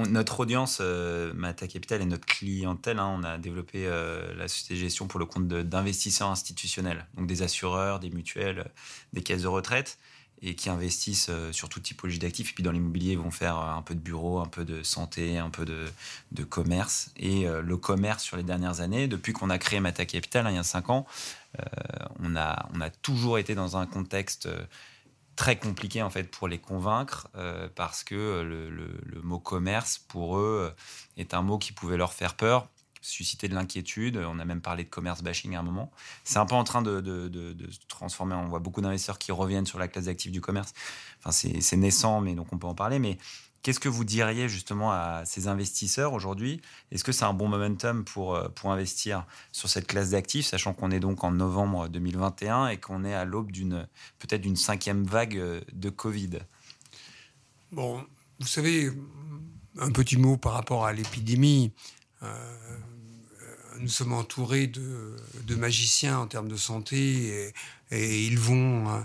Notre audience, Mata Capital, et notre clientèle, on a développé la société de gestion pour le compte d'investisseurs institutionnels, donc des assureurs, des mutuelles, des caisses de retraite, et qui investissent sur toute typologie d'actifs. Et puis dans l'immobilier, ils vont faire un peu de bureau, un peu de santé, un peu de commerce. Et le commerce, sur les dernières années, depuis qu'on a créé Mata Capital, il y a 5 ans, on a toujours été dans un contexte très compliqué en fait, pour les convaincre, parce que le mot commerce, pour eux, est un mot qui pouvait leur faire peur, susciter de l'inquiétude. On a même parlé de commerce bashing à un moment. C'est un peu en train de se transformer. On voit beaucoup d'investisseurs qui reviennent sur la classe d'actifs du commerce. Enfin, c'est naissant, mais donc on peut en parler. Mais qu'est-ce que vous diriez justement à ces investisseurs aujourd'hui ? Est-ce que c'est un bon momentum pour investir sur cette classe d'actifs, sachant qu'on est donc en novembre 2021 et qu'on est à l'aube peut-être d'une 5e vague de Covid ? Bon, vous savez, un petit mot par rapport à l'épidémie. Nous sommes entourés de magiciens en termes de santé et ils vont...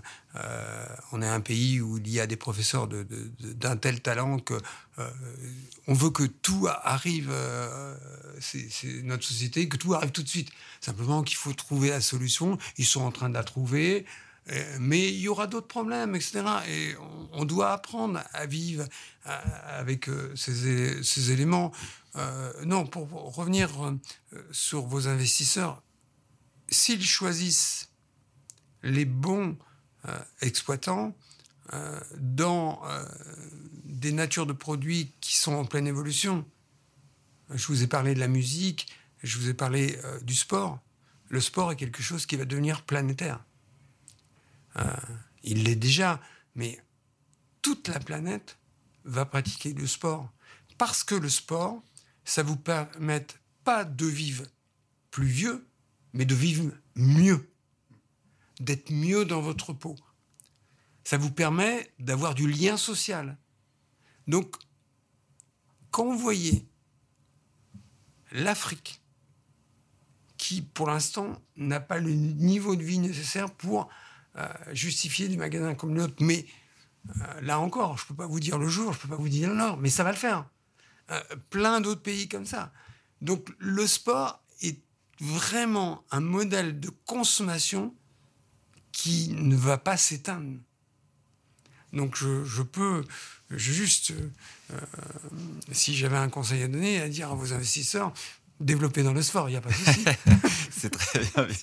on est un pays où il y a des professeurs d'un tel talent que on veut que tout arrive. C'est notre société, que tout arrive tout de suite. Simplement qu'il faut trouver la solution. Ils sont en train de la trouver. Mais il y aura d'autres problèmes, etc. Et on doit apprendre à vivre avec ces éléments. Non, pour revenir sur vos investisseurs, s'ils choisissent les bons exploitants dans des natures de produits qui sont en pleine évolution, je vous ai parlé de la musique, je vous ai parlé du sport. Le sport est quelque chose qui va devenir planétaire. Il l'est déjà, mais toute la planète va pratiquer le sport. Parce que le sport, ça vous permet pas de vivre plus vieux, mais de vivre mieux, d'être mieux dans votre peau. Ça vous permet d'avoir du lien social. Donc, quand vous voyez l'Afrique, qui pour l'instant n'a pas le niveau de vie nécessaire pour justifier des magasins comme l'autre, mais là encore, je ne peux pas vous dire le jour, je ne peux pas vous dire l'heure, mais ça va le faire. Plein d'autres pays comme ça. Donc le sport est vraiment un modèle de consommation qui ne va pas s'éteindre. Donc je peux juste, si j'avais un conseil à donner, à dire à vos investisseurs, développer dans le sport, il n'y a pas de souci. C'est très bien vu.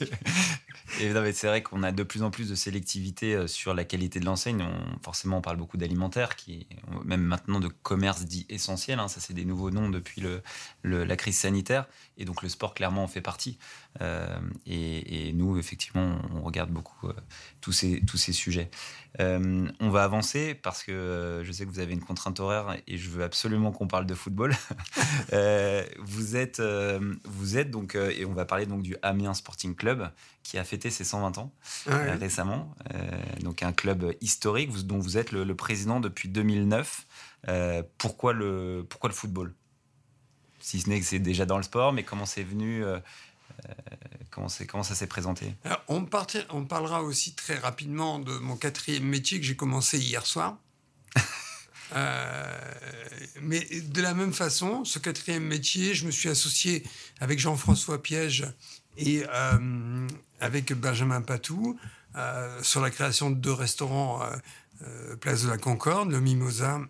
Et non, mais c'est vrai qu'on a de plus en plus de sélectivité sur la qualité de l'enseigne. Forcément, on parle beaucoup d'alimentaire, qui même maintenant de commerce dit essentiel. Ça, c'est des nouveaux noms depuis la crise sanitaire. Et donc, le sport, clairement, en fait partie. Et nous, effectivement, on regarde beaucoup tous ces sujets. On va avancer parce que je sais que vous avez une contrainte horaire et je veux absolument qu'on parle de football. Vous êtes donc, et on va parler donc du Amiens Sporting Club qui a fêté ses 120 ans récemment. Donc un club historique dont vous êtes le président depuis 2009. Pourquoi le football ? si ce n'est que c'est déjà dans le sport, mais comment c'est venu, comment ça s'est présenté? Alors, on parlera aussi très rapidement de mon quatrième métier que j'ai commencé hier soir. Mais de la même façon, ce quatrième métier, je me suis associé avec Jean-François Piège et avec Benjamin Patou sur la création de deux restaurants Place de la Concorde, le Mimosa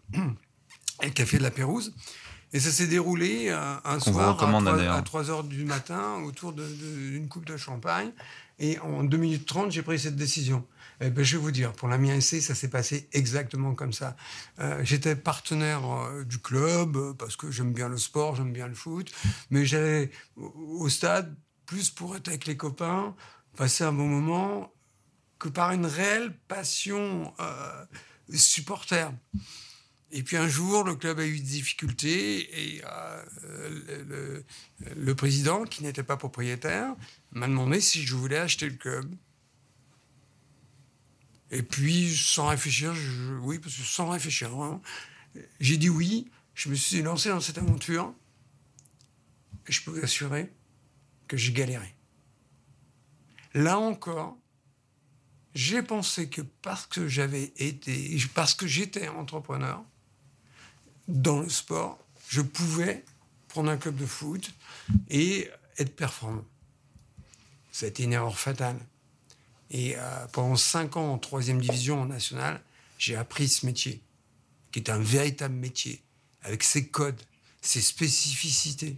et le Café de la Pérouse. Et ça s'est déroulé un soir à 3h du matin autour d'une coupe de champagne. Et en 2 minutes 30, j'ai pris cette décision. Eh ben, je vais vous dire, pour l'Amiens SC, ça s'est passé exactement comme ça. J'étais partenaire du club parce que j'aime bien le sport, j'aime bien le foot. Mais j'allais au stade plus pour être avec les copains, passer un bon moment, que par une réelle passion supporter. Et puis un jour, le club a eu des difficultés et le président, qui n'était pas propriétaire, m'a demandé si je voulais acheter le club. Et puis, sans réfléchir, vraiment, j'ai dit oui. Je me suis lancé dans cette aventure. Et je peux vous assurer que j'ai galéré. Là encore, j'ai pensé que parce que j'étais entrepreneur, dans le sport, je pouvais prendre un club de foot et être performant. Ça a été une erreur fatale. Et pendant 5 ans en 3e division en nationale, j'ai appris ce métier, qui est un véritable métier, avec ses codes, ses spécificités.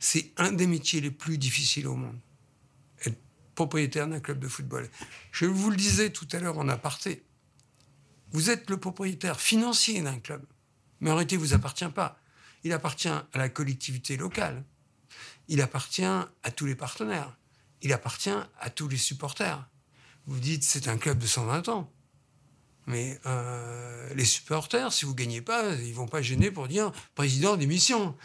C'est un des métiers les plus difficiles au monde. Être propriétaire d'un club de football. Je vous le disais tout à l'heure en aparté, vous êtes le propriétaire financier d'un club, mais en réalité, il ne vous appartient pas. Il appartient à la collectivité locale, il appartient à tous les partenaires, il appartient à tous les supporters. Vous dites, c'est un club de 120 ans, mais les supporters, si vous ne gagnez pas, ils ne vont pas gêner pour dire « président d'émission ».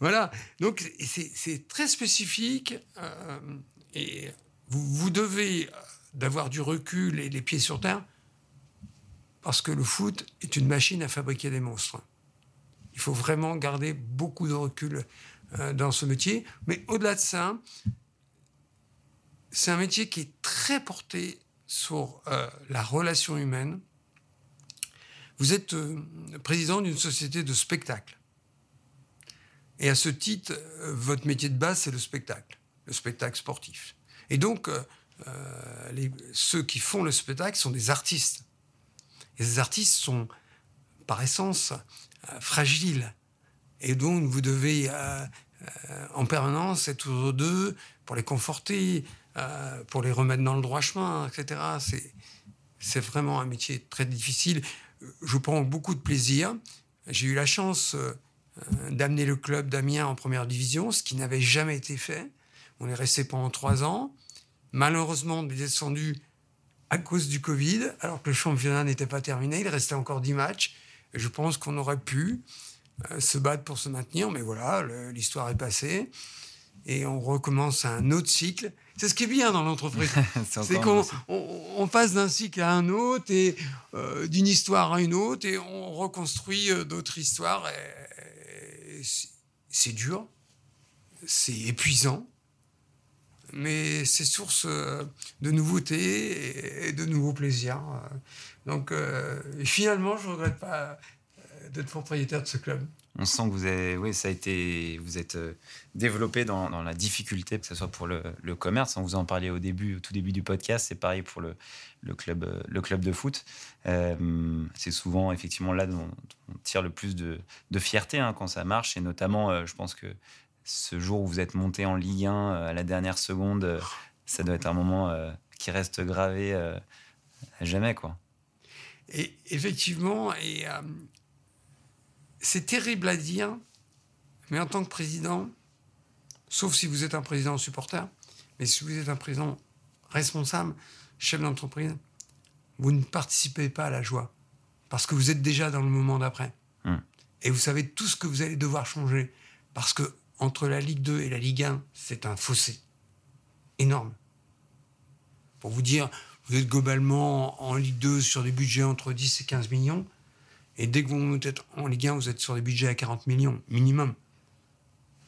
Voilà, donc c'est très spécifique. Et vous devez d'avoir du recul et les pieds sur terre parce que le foot est une machine à fabriquer des monstres. Il faut vraiment garder beaucoup de recul dans ce métier. Mais au-delà de ça, c'est un métier qui est très porté sur la relation humaine. Vous êtes président d'une société de spectacle. Et à ce titre, votre métier de base, c'est le spectacle sportif. Et donc, ceux qui font le spectacle sont des artistes. Et ces artistes sont, par essence, fragiles. Et donc, vous devez en permanence être autour d'eux pour les conforter, pour les remettre dans le droit chemin, etc. C'est vraiment un métier très difficile. Je prends beaucoup de plaisir. J'ai eu la chance d'amener le club d'Amiens en première division, ce qui n'avait jamais été fait. On est resté pendant 3 ans. Malheureusement, on est descendu à cause du Covid, alors que le championnat n'était pas terminé. Il restait encore 10 matchs. Et je pense qu'on aurait pu se battre pour se maintenir. Mais voilà, l'histoire est passée. Et on recommence un autre cycle. C'est ce qui est bien dans l'entreprise. C'est qu'on passe d'un cycle à un autre, et d'une histoire à une autre, et on reconstruit d'autres histoires. Et c'est dur. C'est épuisant. Mais c'est source de nouveautés et de nouveaux plaisirs. Donc, finalement, je ne regrette pas d'être propriétaire de ce club. On sent que vous êtes développé dans la difficulté, que ce soit pour le commerce. On vous en parlait au tout début du podcast. C'est pareil pour le club de foot. C'est souvent, effectivement, là dont on tire le plus de fierté quand ça marche. Et notamment, je pense que ce jour où vous êtes monté en Ligue 1 à la dernière seconde, ça doit être un moment qui reste gravé à jamais, quoi. Et effectivement, c'est terrible à dire, mais en tant que président, sauf si vous êtes un président supporter, mais si vous êtes un président responsable, chef d'entreprise, vous ne participez pas à la joie, parce que vous êtes déjà dans le moment d'après. Et vous savez tout ce que vous allez devoir changer, parce que entre la Ligue 2 et la Ligue 1, c'est un fossé énorme. Pour vous dire, vous êtes globalement en Ligue 2 sur des budgets entre 10 et 15 millions, Et dès que vous montez en Ligue 1, vous êtes sur des budgets à 40 millions, minimum.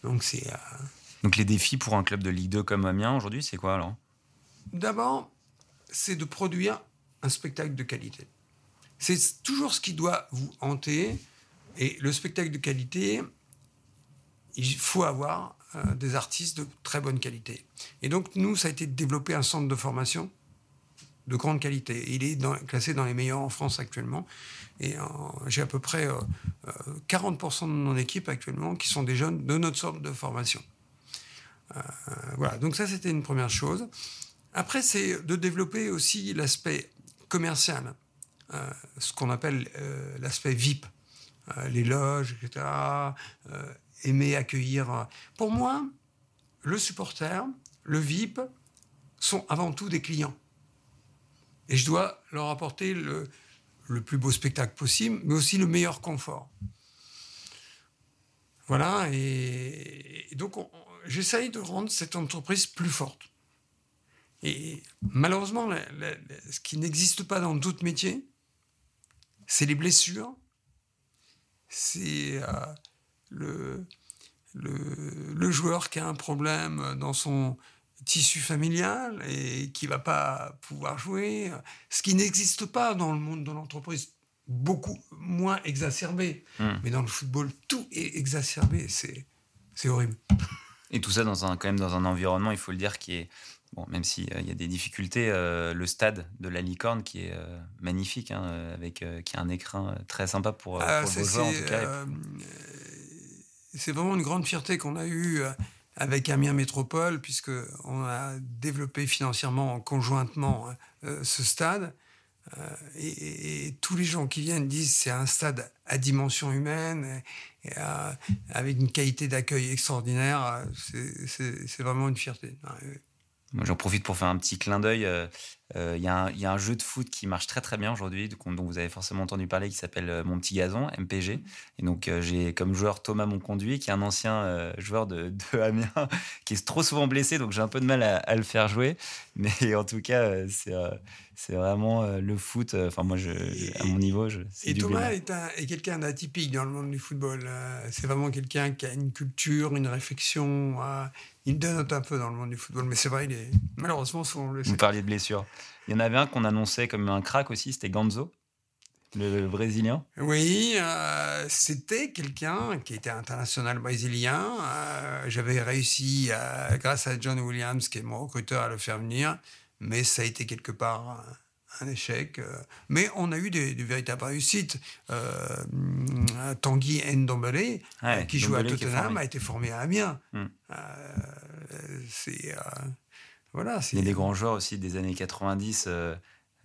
Donc, c'est... Donc, les défis pour un club de Ligue 2 comme Amiens, aujourd'hui, c'est quoi, alors ? D'abord, c'est de produire un spectacle de qualité. C'est toujours ce qui doit vous hanter. Et le spectacle de qualité, il faut avoir des artistes de très bonne qualité. Et donc, nous, ça a été de développer un centre de formation de grande qualité. Et il est classé dans les meilleurs en France actuellement. Et j'ai à peu près 40% de mon équipe actuellement qui sont des jeunes de notre centre de formation. Voilà, donc ça, c'était une première chose. Après, c'est de développer aussi l'aspect commercial, ce qu'on appelle l'aspect VIP, les loges, etc., aimer, accueillir. Pour moi, le supporter, le VIP, sont avant tout des clients. Et je dois leur apporter le plus beau spectacle possible, mais aussi le meilleur confort. Voilà, et donc j'essaye de rendre cette entreprise plus forte. Et malheureusement, ce qui n'existe pas dans d'autres métiers, c'est les blessures, c'est le joueur qui a un problème dans son tissu familial et qui ne va pas pouvoir jouer, ce qui n'existe pas dans le monde de l'entreprise, beaucoup moins exacerbé. Mais dans le football, tout est exacerbé, c'est horrible. Et tout ça quand même dans un environnement, il faut le dire, qui est... Bon, même s'il y a des difficultés, le stade de la Licorne qui est magnifique, hein, avec qui a un écrin très sympa pour vos joueurs en tout cas. C'est vraiment une grande fierté qu'on a eue avec Amiens Métropole, puisqu'on a développé financièrement conjointement ce stade. Et tous les gens qui viennent disent que c'est un stade à dimension humaine, et avec une qualité d'accueil extraordinaire. C'est vraiment une fierté. Moi, j'en profite pour faire un petit clin d'œil. Il y a un jeu de foot qui marche très très bien aujourd'hui, dont vous avez forcément entendu parler, qui s'appelle Mon Petit Gazon, MPG. Et donc j'ai comme joueur Thomas Monconduit, qui est un ancien joueur de Amiens, qui est trop souvent blessé, donc j'ai un peu de mal à le faire jouer. Mais en tout cas, c'est vraiment le foot. Enfin moi, à mon niveau, c'est du Thomas est quelqu'un d'atypique dans le monde du football. C'est vraiment quelqu'un qui a une culture, une réflexion. Il dénote un peu dans le monde du football, mais c'est vrai, il est malheureusement souvent blessé. Vous parliez de blessures. Il y en avait un qu'on annonçait comme un crack aussi, c'était Ganzo, le Brésilien. Oui, c'était quelqu'un qui était international brésilien. J'avais réussi, grâce à John Williams, qui est mon recruteur, à le faire venir, mais ça a été quelque part un échec. Mais on a eu des véritables réussites. Tanguy Ndombele, qui joue à Tottenham, a été formé à Amiens. Voilà, il y a des grands joueurs aussi des années 90,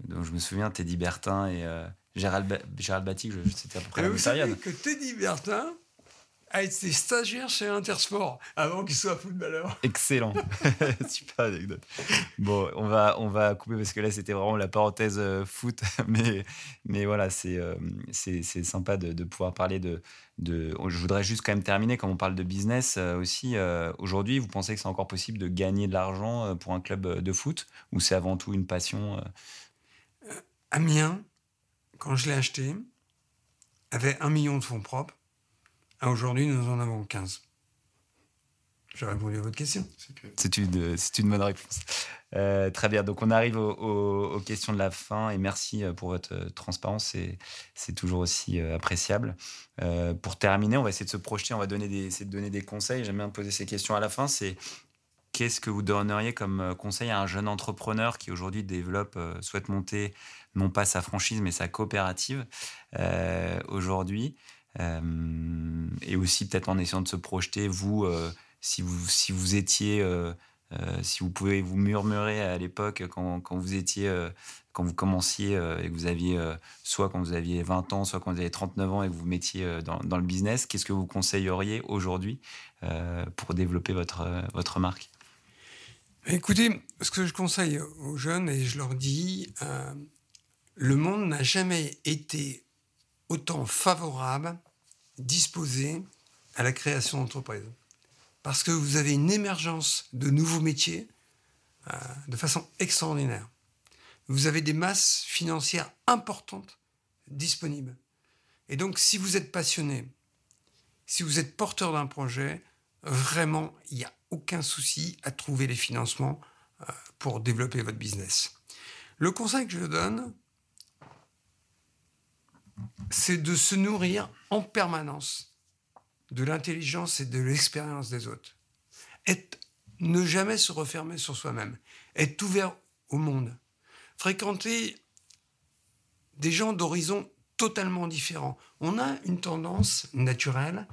dont je me souviens, Teddy Bertin et Gérald Batic, c'était à peu près la même période. Vous savez que Teddy Bertin a été stagiaire chez Intersport avant qu'il soit footballeur. Excellent. Super anecdote. Bon, on va couper parce que là, c'était vraiment la parenthèse foot. Mais voilà, c'est sympa de pouvoir parler de... Je voudrais juste quand même terminer, quand on parle de business aussi. Aujourd'hui, vous pensez que c'est encore possible de gagner de l'argent pour un club de foot ou c'est avant tout une passion Amiens, quand je l'ai acheté, avait 1 million de fonds propres. Aujourd'hui, nous en avons 15. J'ai répondu à votre question. C'est une bonne réponse. Très bien. Donc, on arrive aux questions de la fin. Et merci pour votre transparence. C'est toujours aussi appréciable. Pour terminer, on va essayer de se projeter. On va essayer de donner des conseils. J'aime bien poser ces questions à la fin. C'est qu'est-ce que vous donneriez comme conseil à un jeune entrepreneur qui aujourd'hui souhaite monter non pas sa franchise, mais sa coopérative aujourd'hui ? Et aussi peut-être en essayant de se projeter, vous, si vous étiez, si vous pouvez vous murmurer à l'époque quand vous étiez, quand vous commenciez et que vous aviez, soit quand vous aviez 20 ans, soit quand vous aviez 39 ans et que vous mettiez dans le business, qu'est-ce que vous conseilleriez aujourd'hui pour développer votre marque ? Écoutez, ce que je conseille aux jeunes et je leur dis, le monde n'a jamais été autant favorable, disposé à la création d'entreprises. Parce que vous avez une émergence de nouveaux métiers de façon extraordinaire. Vous avez des masses financières importantes disponibles. Et donc, si vous êtes passionné, si vous êtes porteur d'un projet, vraiment, il n'y a aucun souci à trouver les financements pour développer votre business. Le conseil que je donne, c'est de se nourrir en permanence de l'intelligence et de l'expérience des autres. Ne jamais se refermer sur soi-même. Être ouvert au monde. Fréquenter des gens d'horizons totalement différents. On a une tendance naturelle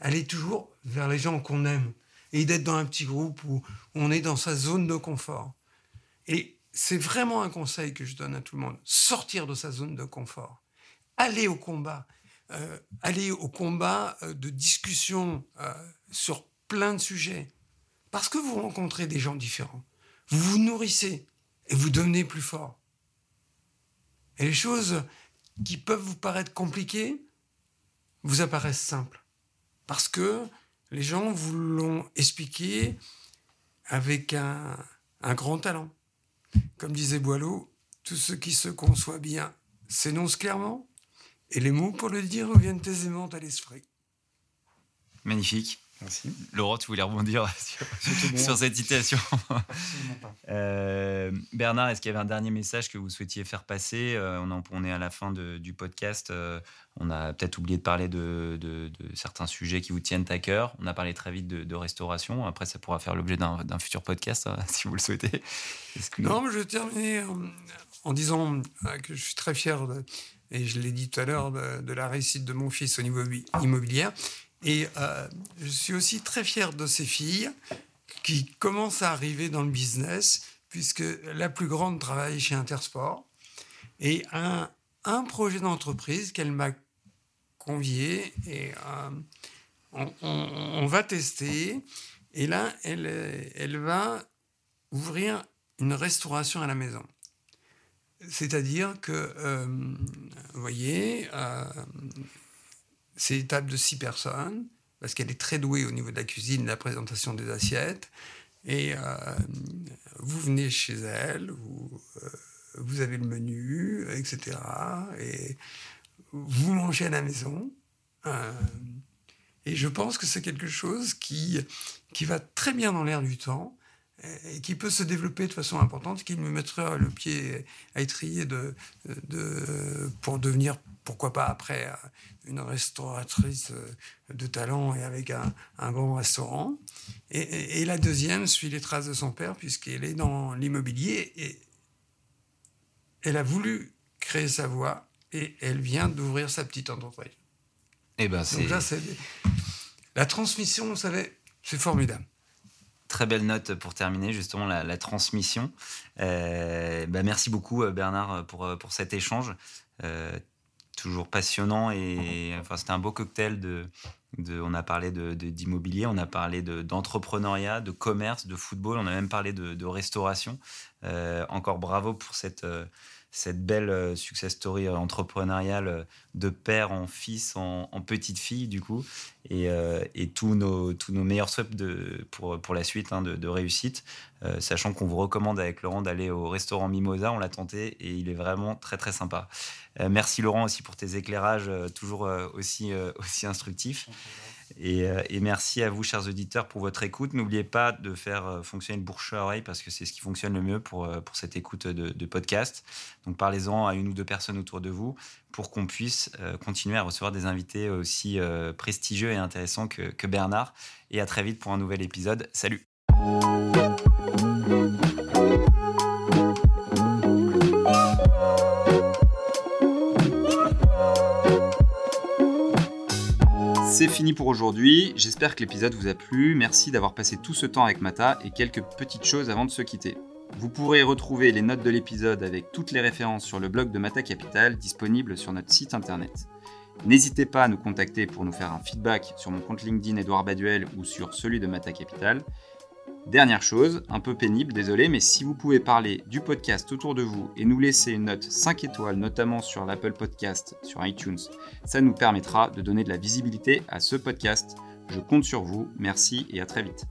à aller toujours vers les gens qu'on aime et d'être dans un petit groupe où on est dans sa zone de confort. Et c'est vraiment un conseil que je donne à tout le monde. Sortir de sa zone de confort. Aller au combat. De discussions sur plein de sujets. Parce que vous rencontrez des gens différents. Vous vous nourrissez et vous devenez plus fort. Et les choses qui peuvent vous paraître compliquées vous apparaissent simples. Parce que les gens vous l'ont expliqué avec un grand talent. Comme disait Boileau, tout ce qui se conçoit bien s'énonce clairement et les mots pour le dire reviennent aisément à l'esprit. Magnifique. Merci. Laurent, tu voulais rebondir sur cette citation. Bernard, est-ce qu'il y avait un dernier message que vous souhaitiez faire passer ? On est à la fin du podcast. On a peut-être oublié de parler de certains sujets qui vous tiennent à cœur. On a parlé très vite de restauration. Après, ça pourra faire l'objet d'un futur podcast, si vous le souhaitez. Non, mais je vais terminer en disant que je suis très fier, et je l'ai dit tout à l'heure, de la réussite de mon fils au niveau immobilier. Et je suis aussi très fier de ces filles qui commencent à arriver dans le business, puisque la plus grande travaille chez Intersport. Et un projet d'entreprise qu'elle m'a convié, et on va tester. Et là, elle va ouvrir une restauration à la maison. C'est-à-dire que, vous voyez... c'est une table de 6 personnes, parce qu'elle est très douée au niveau de la cuisine, de la présentation des assiettes. Et vous venez chez elle, vous avez le menu, etc. Et vous mangez à la maison. Et je pense que c'est quelque chose qui va très bien dans l'air du temps et qui peut se développer de façon importante, qui me mettra le pied à étrier pour devenir, pourquoi pas après, une restauratrice de talent et avec un bon restaurant. Et la deuxième suit les traces de son père, puisqu'elle est dans l'immobilier et elle a voulu créer sa voie et elle vient d'ouvrir sa petite entreprise. Eh ben, donc là, c'est... La transmission, vous savez, c'est formidable. Très belle note pour terminer, justement, la transmission. Merci beaucoup, Bernard, pour cet échange. Toujours passionnant et c'était un beau cocktail on a parlé d'immobilier, on a parlé d'entrepreneuriat, de commerce, de football, on a même parlé de restauration. Encore bravo pour cette belle success story entrepreneuriale de père en fils, en petite fille du coup, et tous nos meilleurs souhaits pour la suite de réussite, sachant qu'on vous recommande avec Laurent d'aller au restaurant Mimosa, on l'a tenté et il est vraiment très très sympa. Merci Laurent aussi pour tes éclairages toujours aussi instructifs. Et merci à vous, chers auditeurs, pour votre écoute. N'oubliez pas de faire fonctionner le bouche-à-oreille parce que c'est ce qui fonctionne le mieux pour cette écoute de podcast. Donc, parlez-en à une ou deux personnes autour de vous pour qu'on puisse continuer à recevoir des invités aussi prestigieux et intéressants que Bernard. Et à très vite pour un nouvel épisode. Salut! C'est fini pour aujourd'hui, j'espère que l'épisode vous a plu, merci d'avoir passé tout ce temps avec Mata et quelques petites choses avant de se quitter. Vous pourrez retrouver les notes de l'épisode avec toutes les références sur le blog de Mata Capital disponible sur notre site internet. N'hésitez pas à nous contacter pour nous faire un feedback sur mon compte LinkedIn Édouard Baduel ou sur celui de Mata Capital. Dernière chose, un peu pénible, désolé, mais si vous pouvez parler du podcast autour de vous et nous laisser une note 5 étoiles, notamment sur l'Apple Podcast, sur iTunes, ça nous permettra de donner de la visibilité à ce podcast. Je compte sur vous, merci et à très vite.